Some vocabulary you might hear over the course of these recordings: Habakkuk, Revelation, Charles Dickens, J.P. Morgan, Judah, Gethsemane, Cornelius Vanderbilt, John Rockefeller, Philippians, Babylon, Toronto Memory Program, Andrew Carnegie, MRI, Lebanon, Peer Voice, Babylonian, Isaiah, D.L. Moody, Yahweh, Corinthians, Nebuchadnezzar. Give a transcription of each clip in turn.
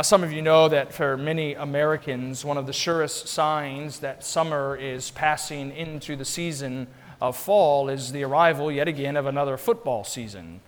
Some of you know that for many Americans, one of the surest signs that summer is passing into the season of fall is the arrival, yet again, of another football season.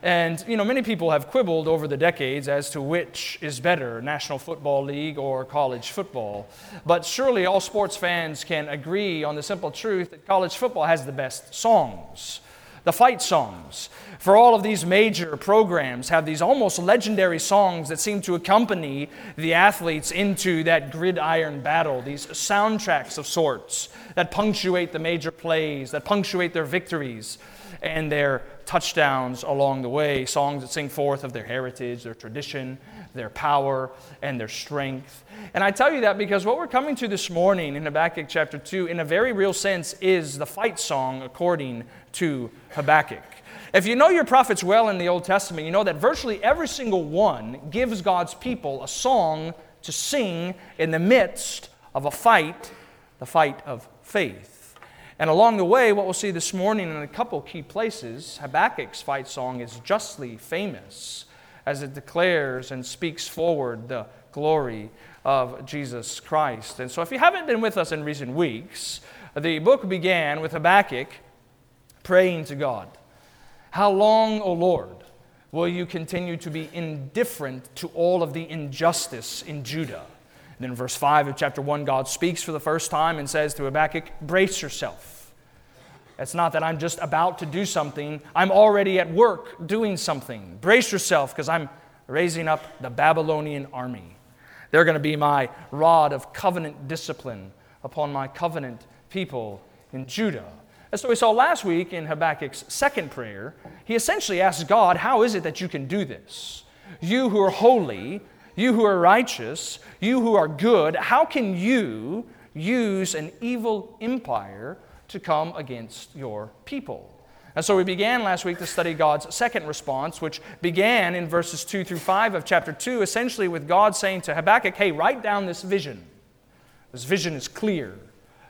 And, you know, many people have quibbled over the decades as to which is better, National Football League or college football. But surely all sports fans can agree on the simple truth that college football has the best songs. The fight songs for all of these major programs have these almost legendary songs that seem to accompany the athletes into that gridiron battle, these soundtracks of sorts that punctuate the major plays, that punctuate their victories and their touchdowns along the way, songs that sing forth of their heritage, their tradition, their power, and their strength. And I tell you that because what we're coming to this morning in Habakkuk chapter 2, in a very real sense, is the fight song according to Habakkuk. If you know your prophets well in the Old Testament, you know that virtually every single one gives God's people a song to sing in the midst of a fight, the fight of faith. And along the way, what we'll see this morning in a couple key places, Habakkuk's fight song is justly famous as it declares and speaks forward the glory of Jesus Christ. And so if you haven't been with us in recent weeks, the book began with Habakkuk praying to God. How long, O Lord, will you continue to be indifferent to all of the injustice in Judah? And then in verse 5 of chapter 1, God speaks for the first time and says to Habakkuk, brace yourself. It's not that I'm just about to do something. I'm already at work doing something. Brace yourself because I'm raising up the Babylonian army. They're going to be my rod of covenant discipline upon my covenant people in Judah. And so we saw last week in Habakkuk's second prayer, he essentially asks God, how is it that you can do this? You who are holy, you who are righteous, you who are good, how can you use an evil empire to come against your people? And so we began last week to study God's second response, which began in verses 2 through 5 of chapter 2, essentially with God saying to Habakkuk, hey, write down this vision. This vision is clear,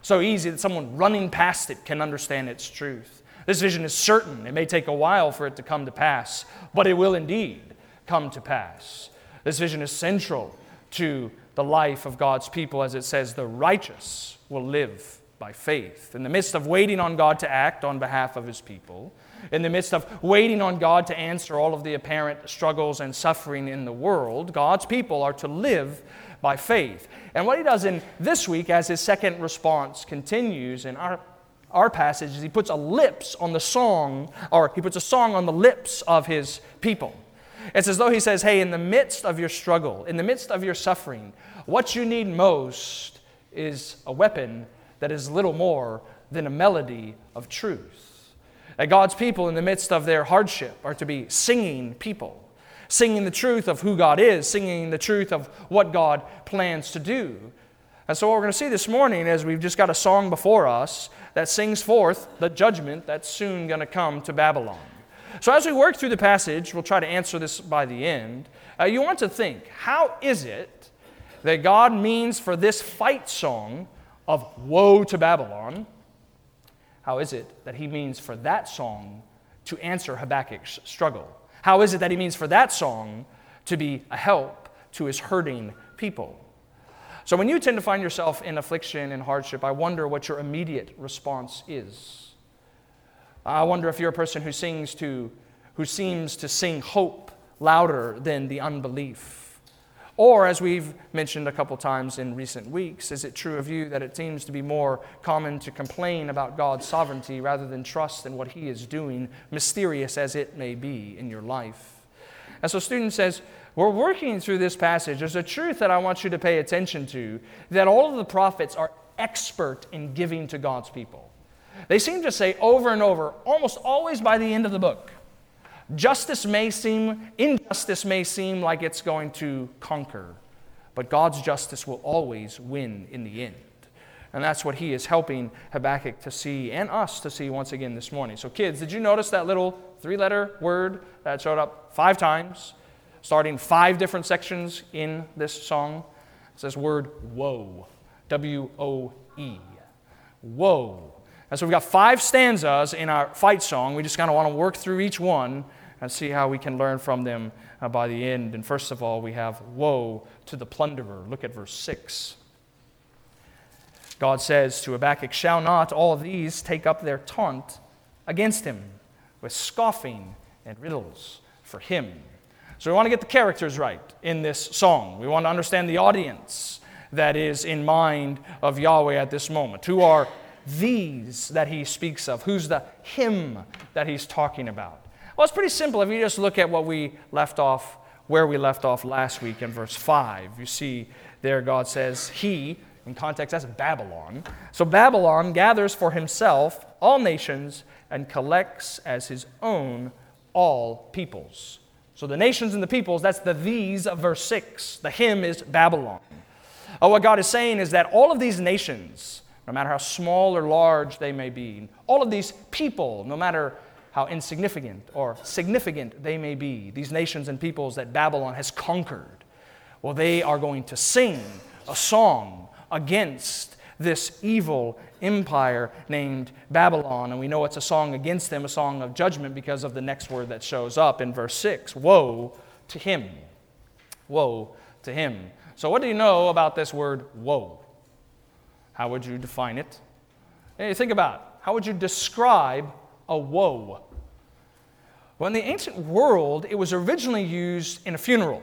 so easy that someone running past it can understand its truth. This vision is certain. It may take a while for it to come to pass, but it will indeed come to pass. This vision is central to the life of God's people, as it says, the righteous will live by faith. In the midst of waiting on God to act on behalf of His people, in the midst of waiting on God to answer all of the apparent struggles and suffering in the world, God's people are to live by faith. And what He does in this week, as His second response continues in our passage, is He puts a song on the lips of His people. It's as though He says, hey, in the midst of your struggle, in the midst of your suffering, what you need most is a weapon that is little more than a melody of truth. That God's people in the midst of their hardship are to be singing people, singing the truth of who God is, singing the truth of what God plans to do. And so what we're going to see this morning is we've just got a song before us that sings forth the judgment that's soon going to come to Babylon. So as we work through the passage, we'll try to answer this by the end. You want to think, how is it that God means for this fight song of woe to Babylon, how is it that He means for that song to answer Habakkuk's struggle? How is it that He means for that song to be a help to His hurting people? So when you tend to find yourself in affliction and hardship, I wonder what your immediate response is. I wonder if you're a person who seems to sing hope louder than the unbelief. Or, as we've mentioned a couple times in recent weeks, is it true of you that it seems to be more common to complain about God's sovereignty rather than trust in what He is doing, mysterious as it may be in your life? And so student says, we're working through this passage. There's a truth that I want you to pay attention to, that all of the prophets are expert in giving to God's people. They seem to say over and over, almost always by the end of the book, injustice may seem like it's going to conquer, but God's justice will always win in the end. And that's what He is helping Habakkuk to see and us to see once again this morning. So kids, did you notice that little 3-letter word that showed up 5 times, starting 5 different sections in this song? It says word woe, W-O-E, woe. And so we've got 5 stanzas in our fight song. We just kind of want to work through each one and see how we can learn from them by the end. And first of all, we have woe to the plunderer. Look at verse 6. God says to Habakkuk, shall not all these take up their taunt against him with scoffing and riddles for him? So we want to get the characters right in this song. We want to understand the audience that is in mind of Yahweh at this moment. Who are these that he speaks of? Who's the him that he's talking about? Well, it's pretty simple. If you just look at where we left off last week in verse 5, you see there God says, he, in context, that's Babylon. So Babylon gathers for himself all nations and collects as his own all peoples. So the nations and the peoples, that's the these of verse 6. The him is Babylon. What God is saying is that all of these nations, no matter how small or large they may be, all of these people, no matter how insignificant or significant they may be, these nations and peoples that Babylon has conquered, well, they are going to sing a song against this evil empire named Babylon. And we know it's a song against them, a song of judgment, because of the next word that shows up in verse 6. Woe to him. Woe to him. So what do you know about this word woe? How would you define it? Hey, think about it. How would you describe a woe? Well, in the ancient world, it was originally used in a funeral.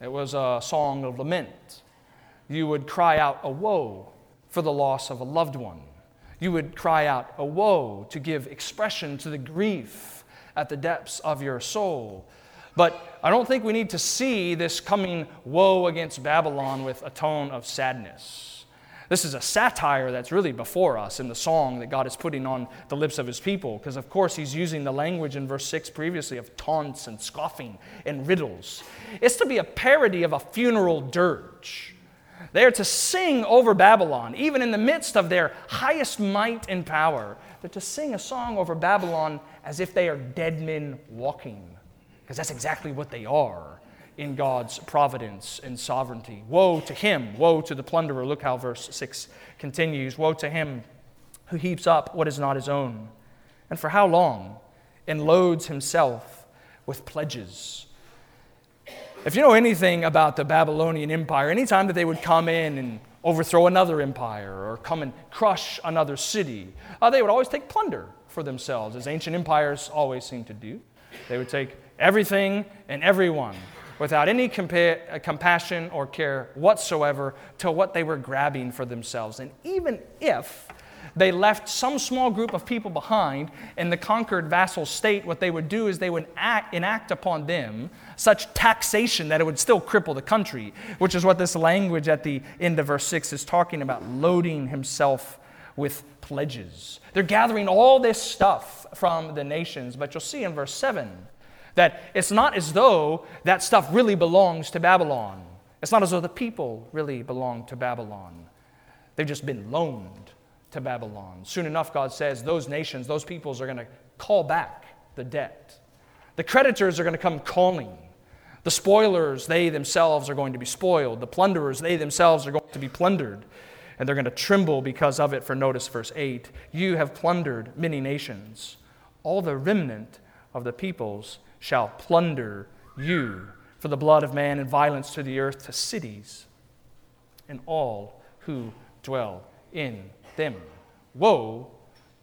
It was a song of lament. You would cry out a woe for the loss of a loved one. You would cry out a woe to give expression to the grief at the depths of your soul. But I don't think we need to see this coming woe against Babylon with a tone of sadness. This is a satire that's really before us in the song that God is putting on the lips of his people, because of course he's using the language in verse 6 previously of taunts and scoffing and riddles. It's to be a parody of a funeral dirge. They are to sing over Babylon, even in the midst of their highest might and power. They're to sing a song over Babylon as if they are dead men walking. Because that's exactly what they are in God's providence and sovereignty. Woe to him, woe to the plunderer. Look how verse 6 continues. Woe to him who heaps up what is not his own, and for how long, and loads himself with pledges. If you know anything about the Babylonian Empire, any time that they would come in and overthrow another empire or come and crush another city, they would always take plunder for themselves, as ancient empires always seem to do. They would take everything and everyone without any compassion or care whatsoever to what they were grabbing for themselves. And even if they left some small group of people behind in the conquered vassal state, what they would do is they would enact upon them such taxation that it would still cripple the country, which is what this language at the end of verse 6 is talking about, loading himself with pledges. They're gathering all this stuff from the nations, but you'll see in verse 7 that it's not as though that stuff really belongs to Babylon. It's not as though the people really belong to Babylon. They've just been loaned to Babylon. Soon enough, God says, those nations, those peoples are going to call back the debt. The creditors are going to come calling. The spoilers, they themselves are going to be spoiled. The plunderers, they themselves are going to be plundered. And they're going to tremble because of it. For notice verse 8, you have plundered many nations. All the remnant of the peoples shall plunder you, for the blood of man and violence to the earth, to cities, and all who dwell in them. Woe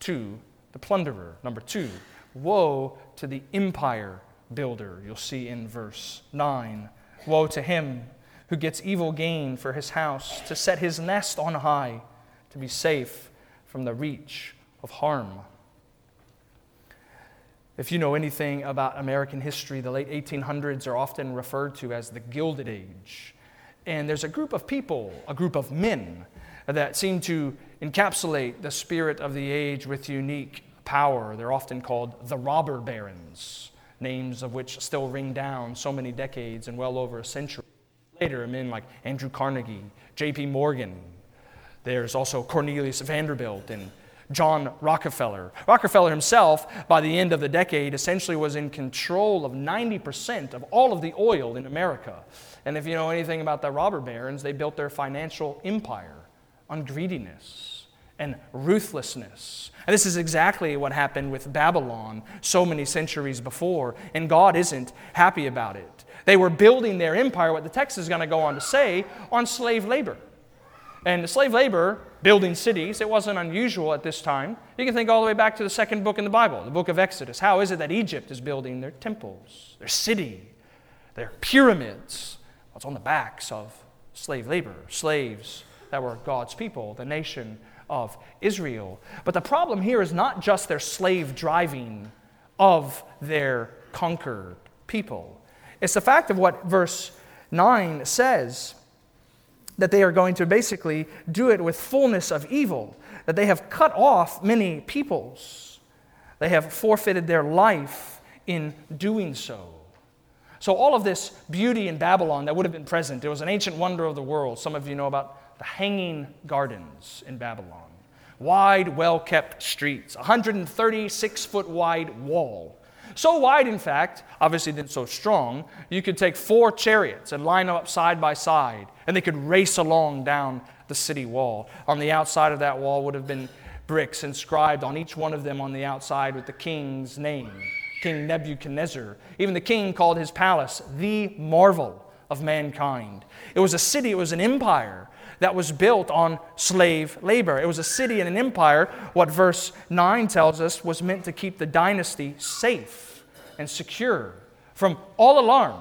to the plunderer. Number 2, woe to the empire builder. You'll see in verse 9, woe to him who gets evil gain for his house, to set his nest on high, to be safe from the reach of harm. If you know anything about American history, the late 1800s are often referred to as the Gilded Age. And there's a group of people, a group of men, that seem to encapsulate the spirit of the age with unique power. They're often called the robber barons, names of which still ring down so many decades and well over a century later. Men like Andrew Carnegie, J.P. Morgan. There's also Cornelius Vanderbilt and John Rockefeller. Rockefeller himself, by the end of the decade, essentially was in control of 90% of all of the oil in America. And if you know anything about the robber barons, they built their financial empire on greediness and ruthlessness. And this is exactly what happened with Babylon so many centuries before, and God isn't happy about it. They were building their empire, what the text is going to go on to say, on slave labor. And slave labor, building cities, it wasn't unusual at this time. You can think all the way back to the second book in the Bible, the book of Exodus. How is it that Egypt is building their temples, their city, their pyramids? Well, it's on the backs of slave labor, slaves that were God's people, the nation of Israel. But the problem here is not just their slave driving of their conquered people. It's the fact of what verse 9 says, that they are going to basically do it with fullness of evil, that they have cut off many peoples. They have forfeited their life in doing so. So all of this beauty in Babylon that would have been present, it was an ancient wonder of the world. Some of you know about the Hanging Gardens in Babylon. Wide, well-kept streets, 136-foot wide wall. So wide, in fact, obviously then so strong, you could take 4 chariots and line them up side by side, and they could race along down the city wall. On the outside of that wall would have been bricks inscribed on each one of them on the outside with the king's name, King Nebuchadnezzar. Even the king called his palace the marvel of mankind. It was a city, it was an empire that was built on slave labor. It was a city and an empire, what verse 9 tells us, was meant to keep the dynasty safe and secure from all alarm.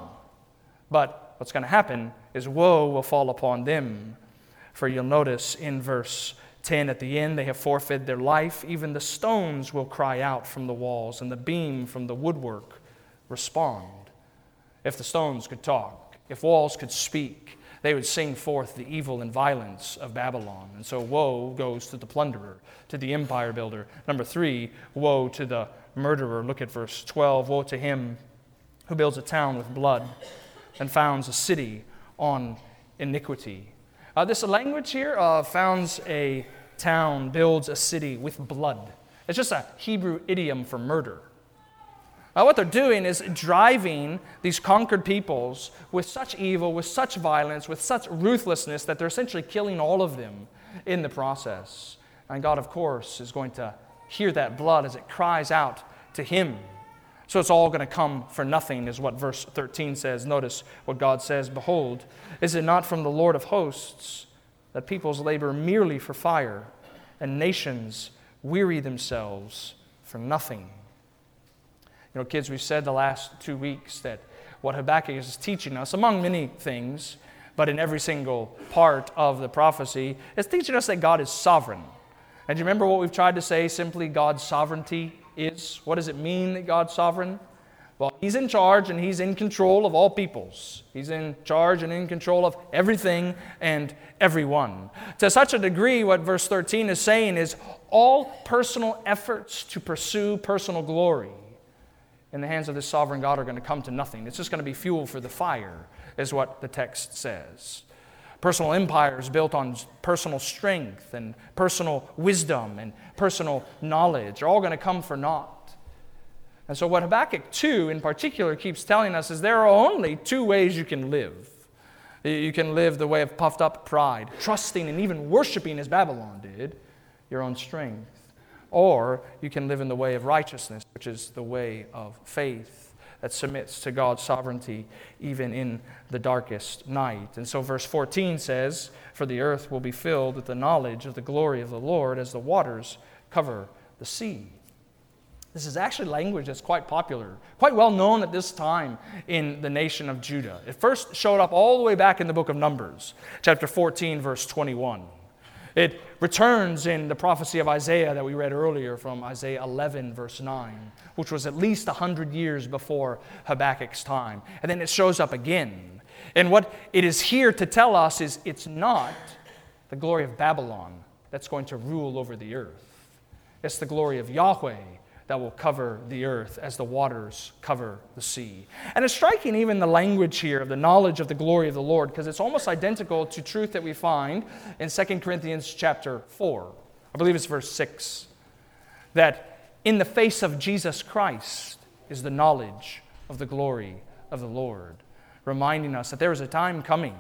But what's going to happen is woe will fall upon them. For you'll notice in verse 10 at the end, they have forfeited their life. Even the stones will cry out from the walls, and the beam from the woodwork respond. If the stones could talk, if walls could speak, they would sing forth the evil and violence of Babylon. And so woe goes to the plunderer, to the empire builder. Number 3, woe to the murderer. Look at verse 12. Woe to him who builds a town with blood and founds a city on iniquity. This language here, founds a town, builds a city with blood. It's just a Hebrew idiom for murder. What they're doing is driving these conquered peoples with such evil, with such violence, with such ruthlessness that they're essentially killing all of them in the process. And God, of course, is going to hear that blood as it cries out to Him. So it's all going to come for nothing is what verse 13 says. Notice what God says, "Behold, is it not from the Lord of hosts that peoples labor merely for fire, and nations weary themselves for nothing?" You know, kids, we've said the last 2 weeks that what Habakkuk is teaching us, among many things, but in every single part of the prophecy, is teaching us that God is sovereign. And do you remember what we've tried to say, simply God's sovereignty is? What does it mean that God's sovereign? Well, He's in charge and He's in control of all peoples. He's in charge and in control of everything and everyone. To such a degree, what verse 13 is saying is all personal efforts to pursue personal glory in the hands of this sovereign God are going to come to nothing. It's just going to be fuel for the fire, is what the text says. Personal empires built on personal strength and personal wisdom and personal knowledge are all going to come for naught. And so what Habakkuk 2 in particular keeps telling us is there are only 2 ways you can live. You can live the way of puffed up pride, trusting and even worshiping as Babylon did, your own strength. Or you can live in the way of righteousness, which is the way of faith that submits to God's sovereignty even in the darkest night. And so verse 14 says, "For the earth will be filled with the knowledge of the glory of the Lord as the waters cover the sea." This is actually language that's quite popular, quite well known at this time in the nation of Judah. It first showed up all the way back in the book of Numbers, chapter 14, verse 21. It returns in the prophecy of Isaiah that we read earlier from Isaiah 11, verse 9, which was at least 100 years before Habakkuk's time. And then it shows up again. And what it is here to tell us is it's not the glory of Babylon that's going to rule over the earth. It's the glory of Yahweh that will cover the earth as the waters cover the sea. And it's striking even the language here of the knowledge of the glory of the Lord, because it's almost identical to truth that we find in 2 Corinthians chapter 4. I believe it's verse 6. That in the face of Jesus Christ is the knowledge of the glory of the Lord, reminding us that there is a time coming.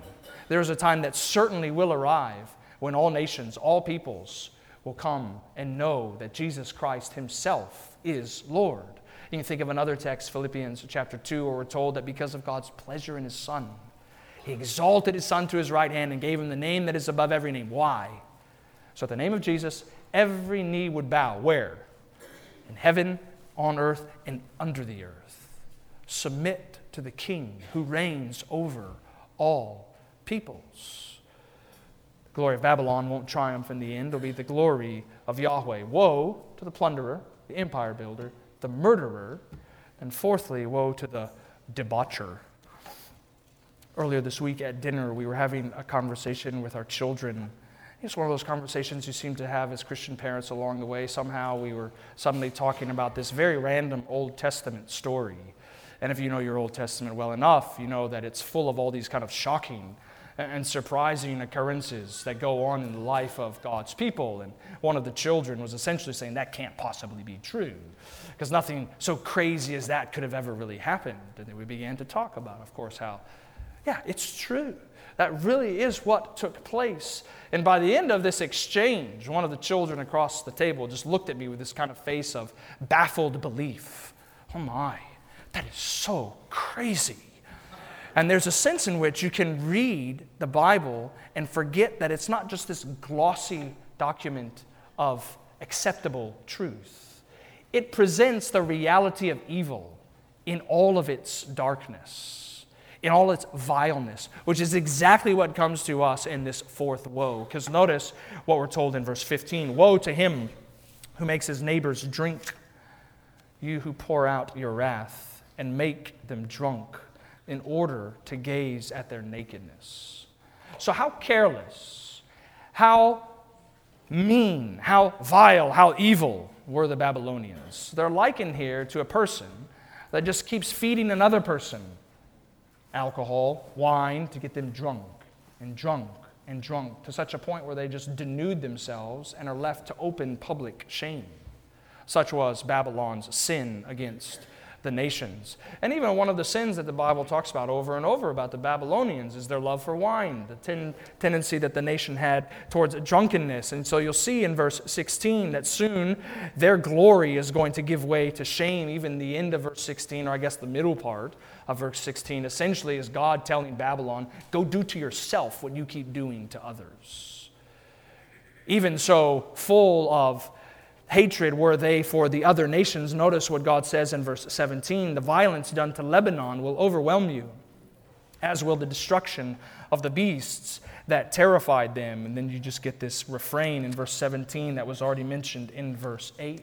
There is a time that certainly will arrive when all nations, all peoples, will come and know that Jesus Christ himself is Lord. You can think of another text, Philippians chapter 2, where we're told that because of God's pleasure in his Son, he exalted his Son to his right hand and gave him the name that is above every name. Why? So at the name of Jesus, every knee would bow. Where? In heaven, on earth, and under the earth. Submit to the King who reigns over all peoples. The glory of Babylon won't triumph in the end. It'll be the glory of Yahweh. Woe to the plunderer, the empire builder, the murderer, and fourthly, woe to the debaucher. Earlier this week at dinner, we were having a conversation with our children. It's one of those conversations you seem to have as Christian parents along the way. Somehow we were suddenly talking about this very random Old Testament story. And if you know your Old Testament well enough, you know that it's full of all these kind of shocking and surprising occurrences that go on in the life of God's people. And one of the children was essentially saying, that can't possibly be true, because nothing so crazy as that could have ever really happened. And then we began to talk about, of course, how, yeah, it's true. That really is what took place. And by the end of this exchange, one of the children across the table just looked at me with this kind of face of baffled belief. Oh my, that is so crazy. And there's a sense in which you can read the Bible and forget that it's not just this glossy document of acceptable truth. It presents the reality of evil in all of its darkness, in all its vileness, which is exactly what comes to us in this fourth woe. Because notice what we're told in verse 15. Woe to him who makes his neighbors drink, you who pour out your wrath and make them drunk in order to gaze at their nakedness. So how careless, how mean, how vile, how evil were the Babylonians. They're likened here to a person that just keeps feeding another person alcohol, wine, to get them drunk and drunk and drunk to such a point where they just denude themselves and are left to open public shame. Such was Babylon's sin against the nations. And even one of the sins that the Bible talks about over and over about the Babylonians is their love for wine, the tendency that the nation had towards drunkenness. And so you'll see in verse 16 that soon their glory is going to give way to shame. Even the end of verse 16, or I guess the middle part of verse 16, essentially is God telling Babylon, go do to yourself what you keep doing to others. Even so, full of hatred were they for the other nations. Notice what God says in verse 17. The violence done to Lebanon will overwhelm you, as will the destruction of the beasts that terrified them. And then you just get this refrain in verse 17 that was already mentioned in verse 8.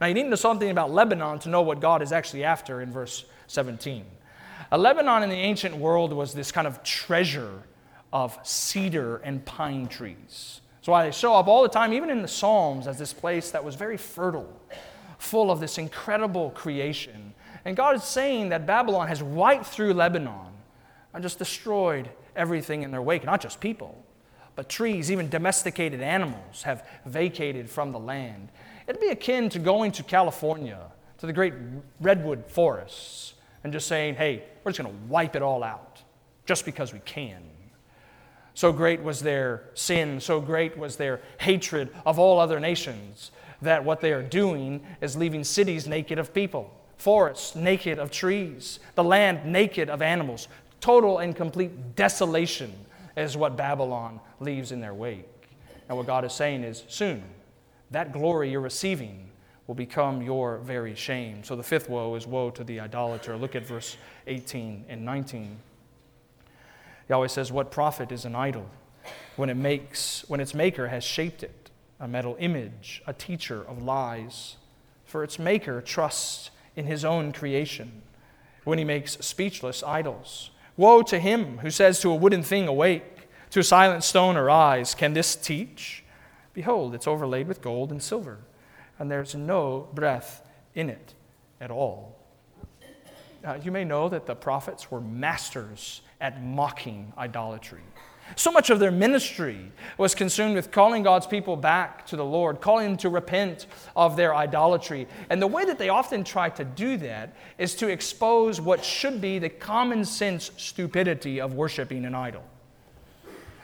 Now you need to know something about Lebanon to know what God is actually after in verse 17. Lebanon in the ancient world was this kind of treasure of cedar and pine trees. That's why they show up all the time, even in the Psalms, as this place that was very fertile, full of this incredible creation. And God is saying that Babylon has wiped through Lebanon and just destroyed everything in their wake. Not just people, but trees, even domesticated animals have vacated from the land. It'd be akin to going to California, to the great redwood forests, and just saying, hey, we're just going to wipe it all out just because we can. So great was their sin, so great was their hatred of all other nations, that what they are doing is leaving cities naked of people, forests naked of trees, the land naked of animals. Total and complete desolation is what Babylon leaves in their wake. And what God is saying is, soon, that glory you're receiving will become your very shame. So the fifth woe is woe to the idolater. Look at verse 18 and 19. Yahweh says, what profit is an idol when its maker has shaped it, a metal image, a teacher of lies? For its maker trusts in his own creation when he makes speechless idols. Woe to him who says to a wooden thing, awake, to a silent stone, arise. Can this teach? Behold, it's overlaid with gold and silver, and there's no breath in it at all. You may know that the prophets were masters at mocking idolatry. So much of their ministry was consumed with calling God's people back to the Lord, calling them to repent of their idolatry. And the way that they often try to do that is to expose what should be the common sense stupidity of worshiping an idol.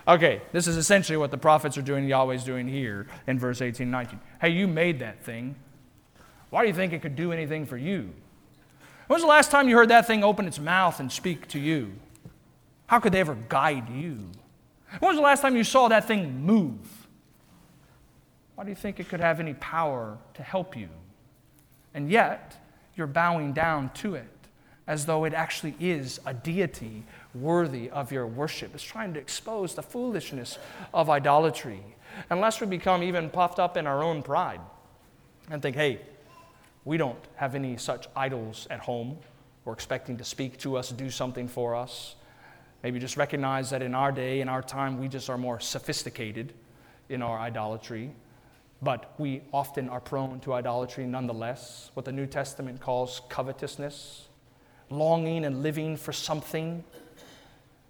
Okay, this is essentially what the prophets are doing, Yahweh's doing here in verse 18 and 19. Hey, you made that thing. Why do you think it could do anything for you? When was the last time you heard that thing open its mouth and speak to you? How could they ever guide you? When was the last time you saw that thing move? Why do you think it could have any power to help you? And yet, you're bowing down to it as though it actually is a deity worthy of your worship. It's trying to expose the foolishness of idolatry. Unless we become even puffed up in our own pride and think, hey, we don't have any such idols at home. We're expecting to speak to us, do something for us. Maybe just recognize that in our day, in our time, we just are more sophisticated in our idolatry. But we often are prone to idolatry nonetheless, what the New Testament calls covetousness, longing and living for something,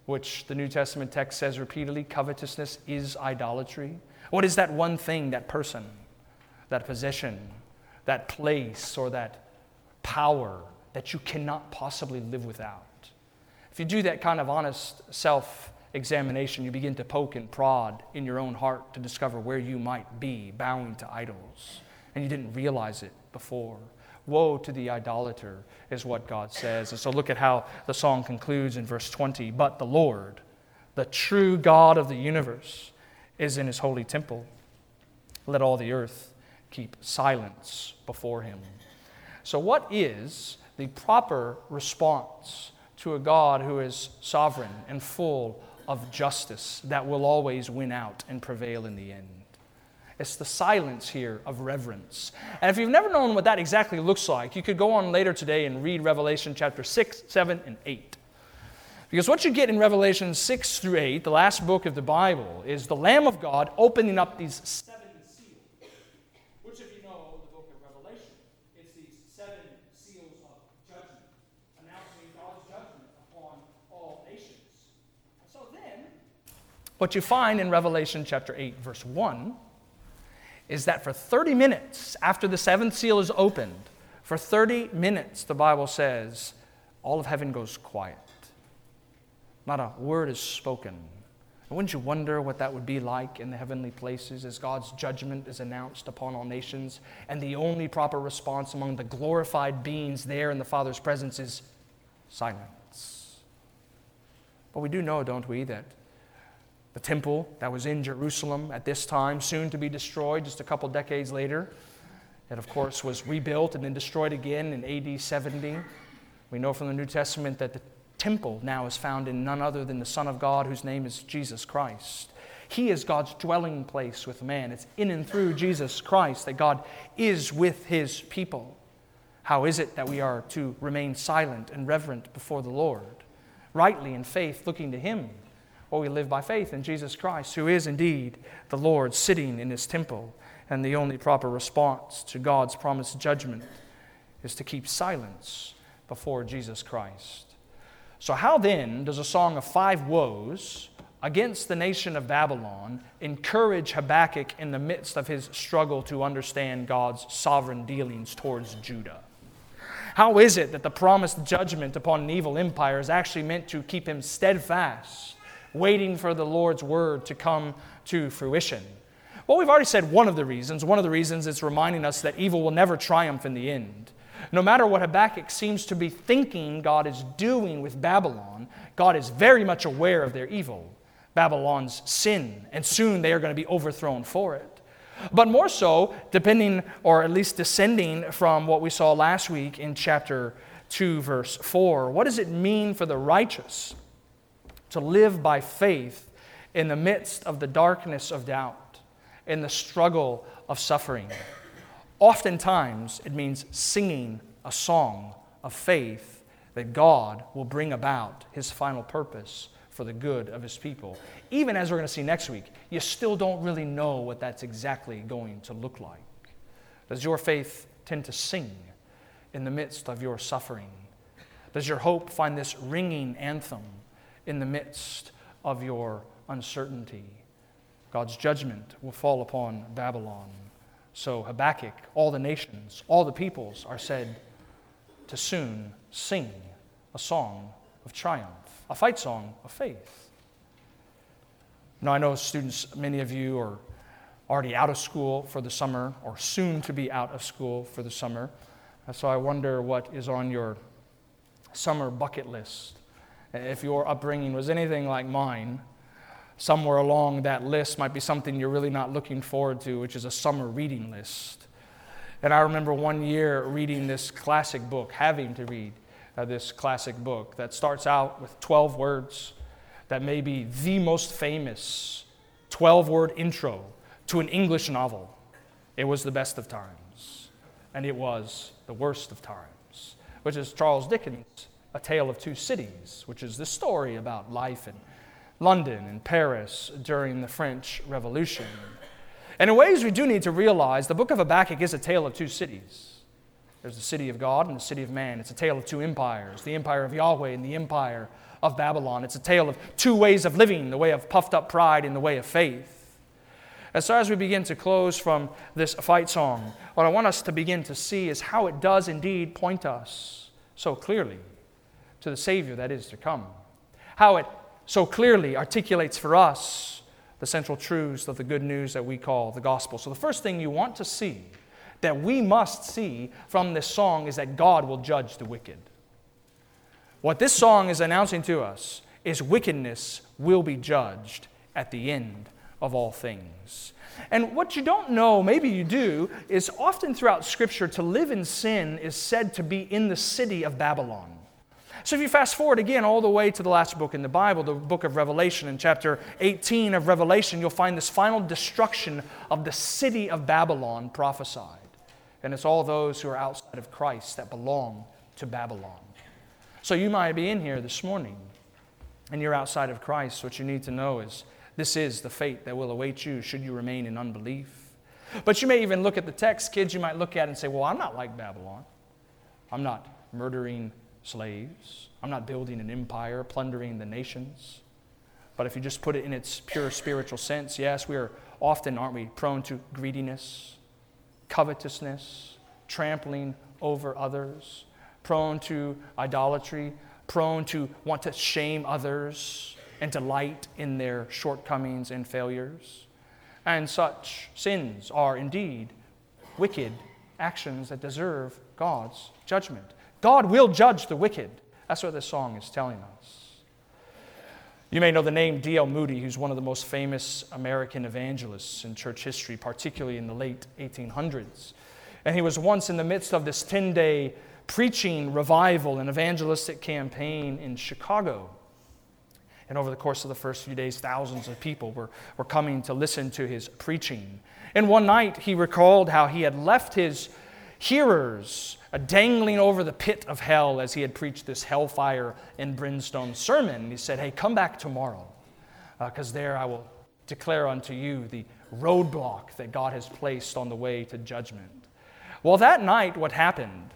which the New Testament text says repeatedly, covetousness is idolatry. What is that one thing, that person, that possession, that place, or that power that you cannot possibly live without? If you do that kind of honest self-examination, you begin to poke and prod in your own heart to discover where you might be bowing to idols, and you didn't realize it before. Woe to the idolater is what God says. And so look at how the song concludes in verse 20. But the Lord, the true God of the universe, is in His holy temple. Let all the earth keep silence before Him. So what is the proper response to a God who is sovereign and full of justice that will always win out and prevail in the end? It's the silence here of reverence. And if you've never known what that exactly looks like, you could go on later today and read Revelation chapter 6, 7, and 8. Because what you get in Revelation 6 through 8, the last book of the Bible, is the Lamb of God opening up these 7 seals, which if you know the book of Revelation, it's these 7 seals of judgment, announcing God's judgment upon all nations. And so then, what you find in Revelation chapter 8, verse 1, is that for 30 minutes after the 7th seal is opened, for 30 minutes, the Bible says, all of heaven goes quiet. Not a word is spoken. And wouldn't you wonder what that would be like in the heavenly places as God's judgment is announced upon all nations, and the only proper response among the glorified beings there in the Father's presence is silence. But we do know, don't we, that the temple that was in Jerusalem at this time, soon to be destroyed just a couple decades later, it of course was rebuilt and then destroyed again in AD 70. We know from the New Testament that the temple now is found in none other than the Son of God, whose name is Jesus Christ. He is God's dwelling place with man. It's in and through Jesus Christ that God is with His people. How is it that we are to remain silent and reverent before the Lord, rightly in faith looking to Him? Well, we live by faith in Jesus Christ, who is indeed the Lord sitting in His temple. And the only proper response to God's promised judgment is to keep silence before Jesus Christ. So how then does a song of 5 woes against the nation of Babylon encourage Habakkuk in the midst of his struggle to understand God's sovereign dealings towards Judah? How is it that the promised judgment upon an evil empire is actually meant to keep him steadfast, waiting for the Lord's word to come to fruition? Well, we've already said one of the reasons. One of the reasons it's reminding us that evil will never triumph in the end. No matter what Habakkuk seems to be thinking God is doing with Babylon, God is very much aware of their evil, Babylon's sin, and soon they are going to be overthrown for it. But more so, depending or at least descending from what we saw last week in chapter 2, verse 4, what does it mean for the righteous to live by faith in the midst of the darkness of doubt, in the struggle of suffering? Oftentimes, it means singing a song of faith that God will bring about His final purpose for the good of His people. Even as we're going to see next week, you still don't really know what that's exactly going to look like. Does your faith tend to sing in the midst of your suffering? Does your hope find this ringing anthem in the midst of your uncertainty? God's judgment will fall upon Babylon. So Habakkuk, all the nations, all the peoples are said to soon sing a song of triumph, a fight song of faith. Now, I know students, many of you are already out of school for the summer or soon to be out of school for the summer. So I wonder what is on your summer bucket list. If your upbringing was anything like mine, somewhere along that list might be something you're really not looking forward to, which is a summer reading list. And I remember one year reading this classic book, having to read this classic book that starts out with 12 words that may be the most famous 12-word intro to an English novel. It was the best of times, and it was the worst of times, which is Charles Dickens' A Tale of Two Cities, which is the story about life in London and Paris during the French Revolution. And in ways we do need to realize the book of Habakkuk is a tale of two cities. There's the city of God and the city of man. It's a tale of two empires, the empire of Yahweh and the empire of Babylon. It's a tale of two ways of living, the way of puffed up pride and the way of faith. And so as we begin to close from this fight song, what I want us to begin to see is how it does indeed point us so clearly to the Savior that is to come. How it so clearly articulates for us the central truths of the good news that we call the gospel. So the first thing you want to see, that we must see from this song, is that God will judge the wicked. What this song is announcing to us is wickedness will be judged at the end of all things. And what you don't know, maybe you do, is often throughout Scripture to live in sin is said to be in the city of Babylon. So if you fast forward again all the way to the last book in the Bible, the book of Revelation, in chapter 18 of Revelation, you'll find this final destruction of the city of Babylon prophesied. And it's all those who are outside of Christ that belong to Babylon. So you might be in here this morning and you're outside of Christ. What you need to know is this is the fate that will await you should you remain in unbelief. But you may even look at the text, kids, you might look at it and say, well, I'm not like Babylon. I'm not murdering slaves. I'm not building an empire, plundering the nations. But if you just put it in its pure spiritual sense, yes, we are often, aren't we, prone to greediness, covetousness, trampling over others, prone to idolatry, prone to want to shame others and delight in their shortcomings and failures. And such sins are indeed wicked actions that deserve God's judgment. God will judge the wicked. That's what this song is telling us. You may know the name D.L. Moody, who's one of the most famous American evangelists in church history, particularly in the late 1800s. And he was once in the midst of this 10-day preaching revival and evangelistic campaign in Chicago. And over the course of the first few days, thousands of people were coming to listen to his preaching. And one night, he recalled how he had left his hearers dangling over the pit of hell as he had preached this hellfire and brimstone sermon. He said, hey, come back tomorrow, because there I will declare unto you the roadblock that God has placed on the way to judgment. Well, that night what happened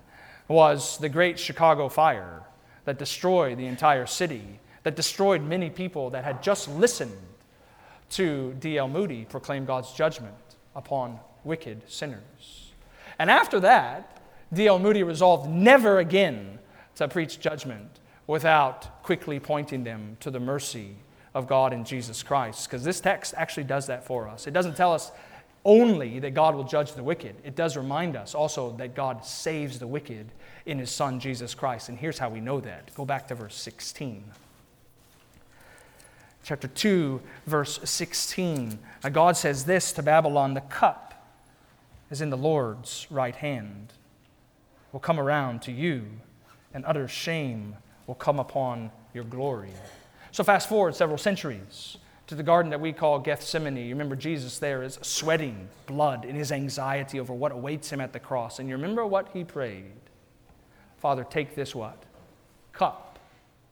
was the great Chicago fire that destroyed the entire city, that destroyed many people that had just listened to D.L. Moody proclaim God's judgment upon wicked sinners. And after that, D.L. Moody resolved never again to preach judgment without quickly pointing them to the mercy of God in Jesus Christ, because this text actually does that for us. It doesn't tell us only that God will judge the wicked. It does remind us also that God saves the wicked in His Son, Jesus Christ. And here's how we know that. Go back to verse 16. Chapter 2, verse 16. Now God says this to Babylon, the cup is in the Lord's right hand. Will come around to you, and utter shame will come upon your glory. So fast forward several centuries to the garden that we call Gethsemane. You remember Jesus there is sweating blood in his anxiety over what awaits him at the cross. And you remember what he prayed? Father, take this what? Cup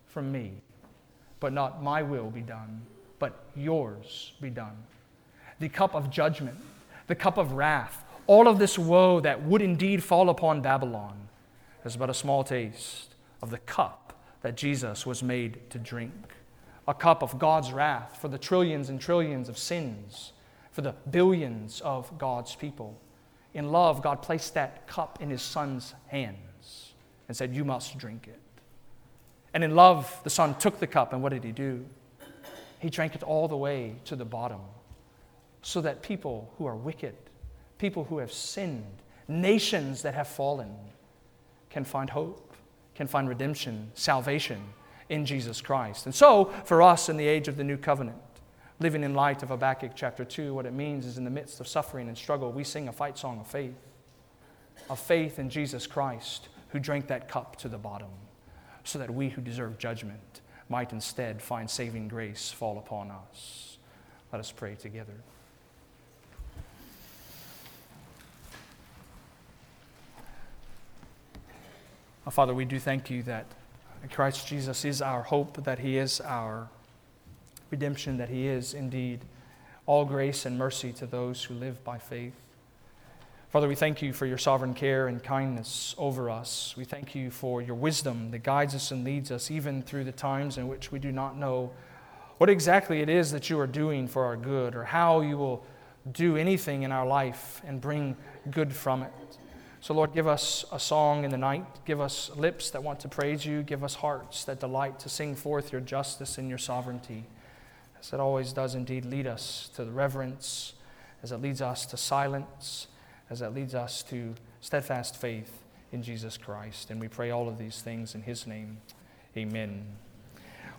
from me, but not my will be done, but yours be done. The cup of judgment, the cup of wrath, all of this woe that would indeed fall upon Babylon is but a small taste of the cup that Jesus was made to drink. A cup of God's wrath for the trillions and trillions of sins, for the billions of God's people. In love, God placed that cup in His Son's hands and said, you must drink it. And in love, the Son took the cup, and what did He do? He drank it all the way to the bottom so that people who are wicked, people who have sinned, nations that have fallen can find hope, can find redemption, salvation in Jesus Christ. And so, for us in the age of the new covenant, living in light of Habakkuk chapter 2, what it means is in the midst of suffering and struggle, we sing a fight song of faith in Jesus Christ who drank that cup to the bottom so that we who deserve judgment might instead find saving grace fall upon us. Let us pray together. Oh, Father, we do thank you that Christ Jesus is our hope, that He is our redemption, that He is indeed all grace and mercy to those who live by faith. Father, we thank you for your sovereign care and kindness over us. We thank you for your wisdom that guides us and leads us even through the times in which we do not know what exactly it is that you are doing for our good or how you will do anything in our life and bring good from it. So, Lord, give us a song in the night. Give us lips that want to praise you. Give us hearts that delight to sing forth your justice and your sovereignty. As it always does indeed lead us to the reverence, as it leads us to silence, as it leads us to steadfast faith in Jesus Christ. And we pray all of these things in His name. Amen.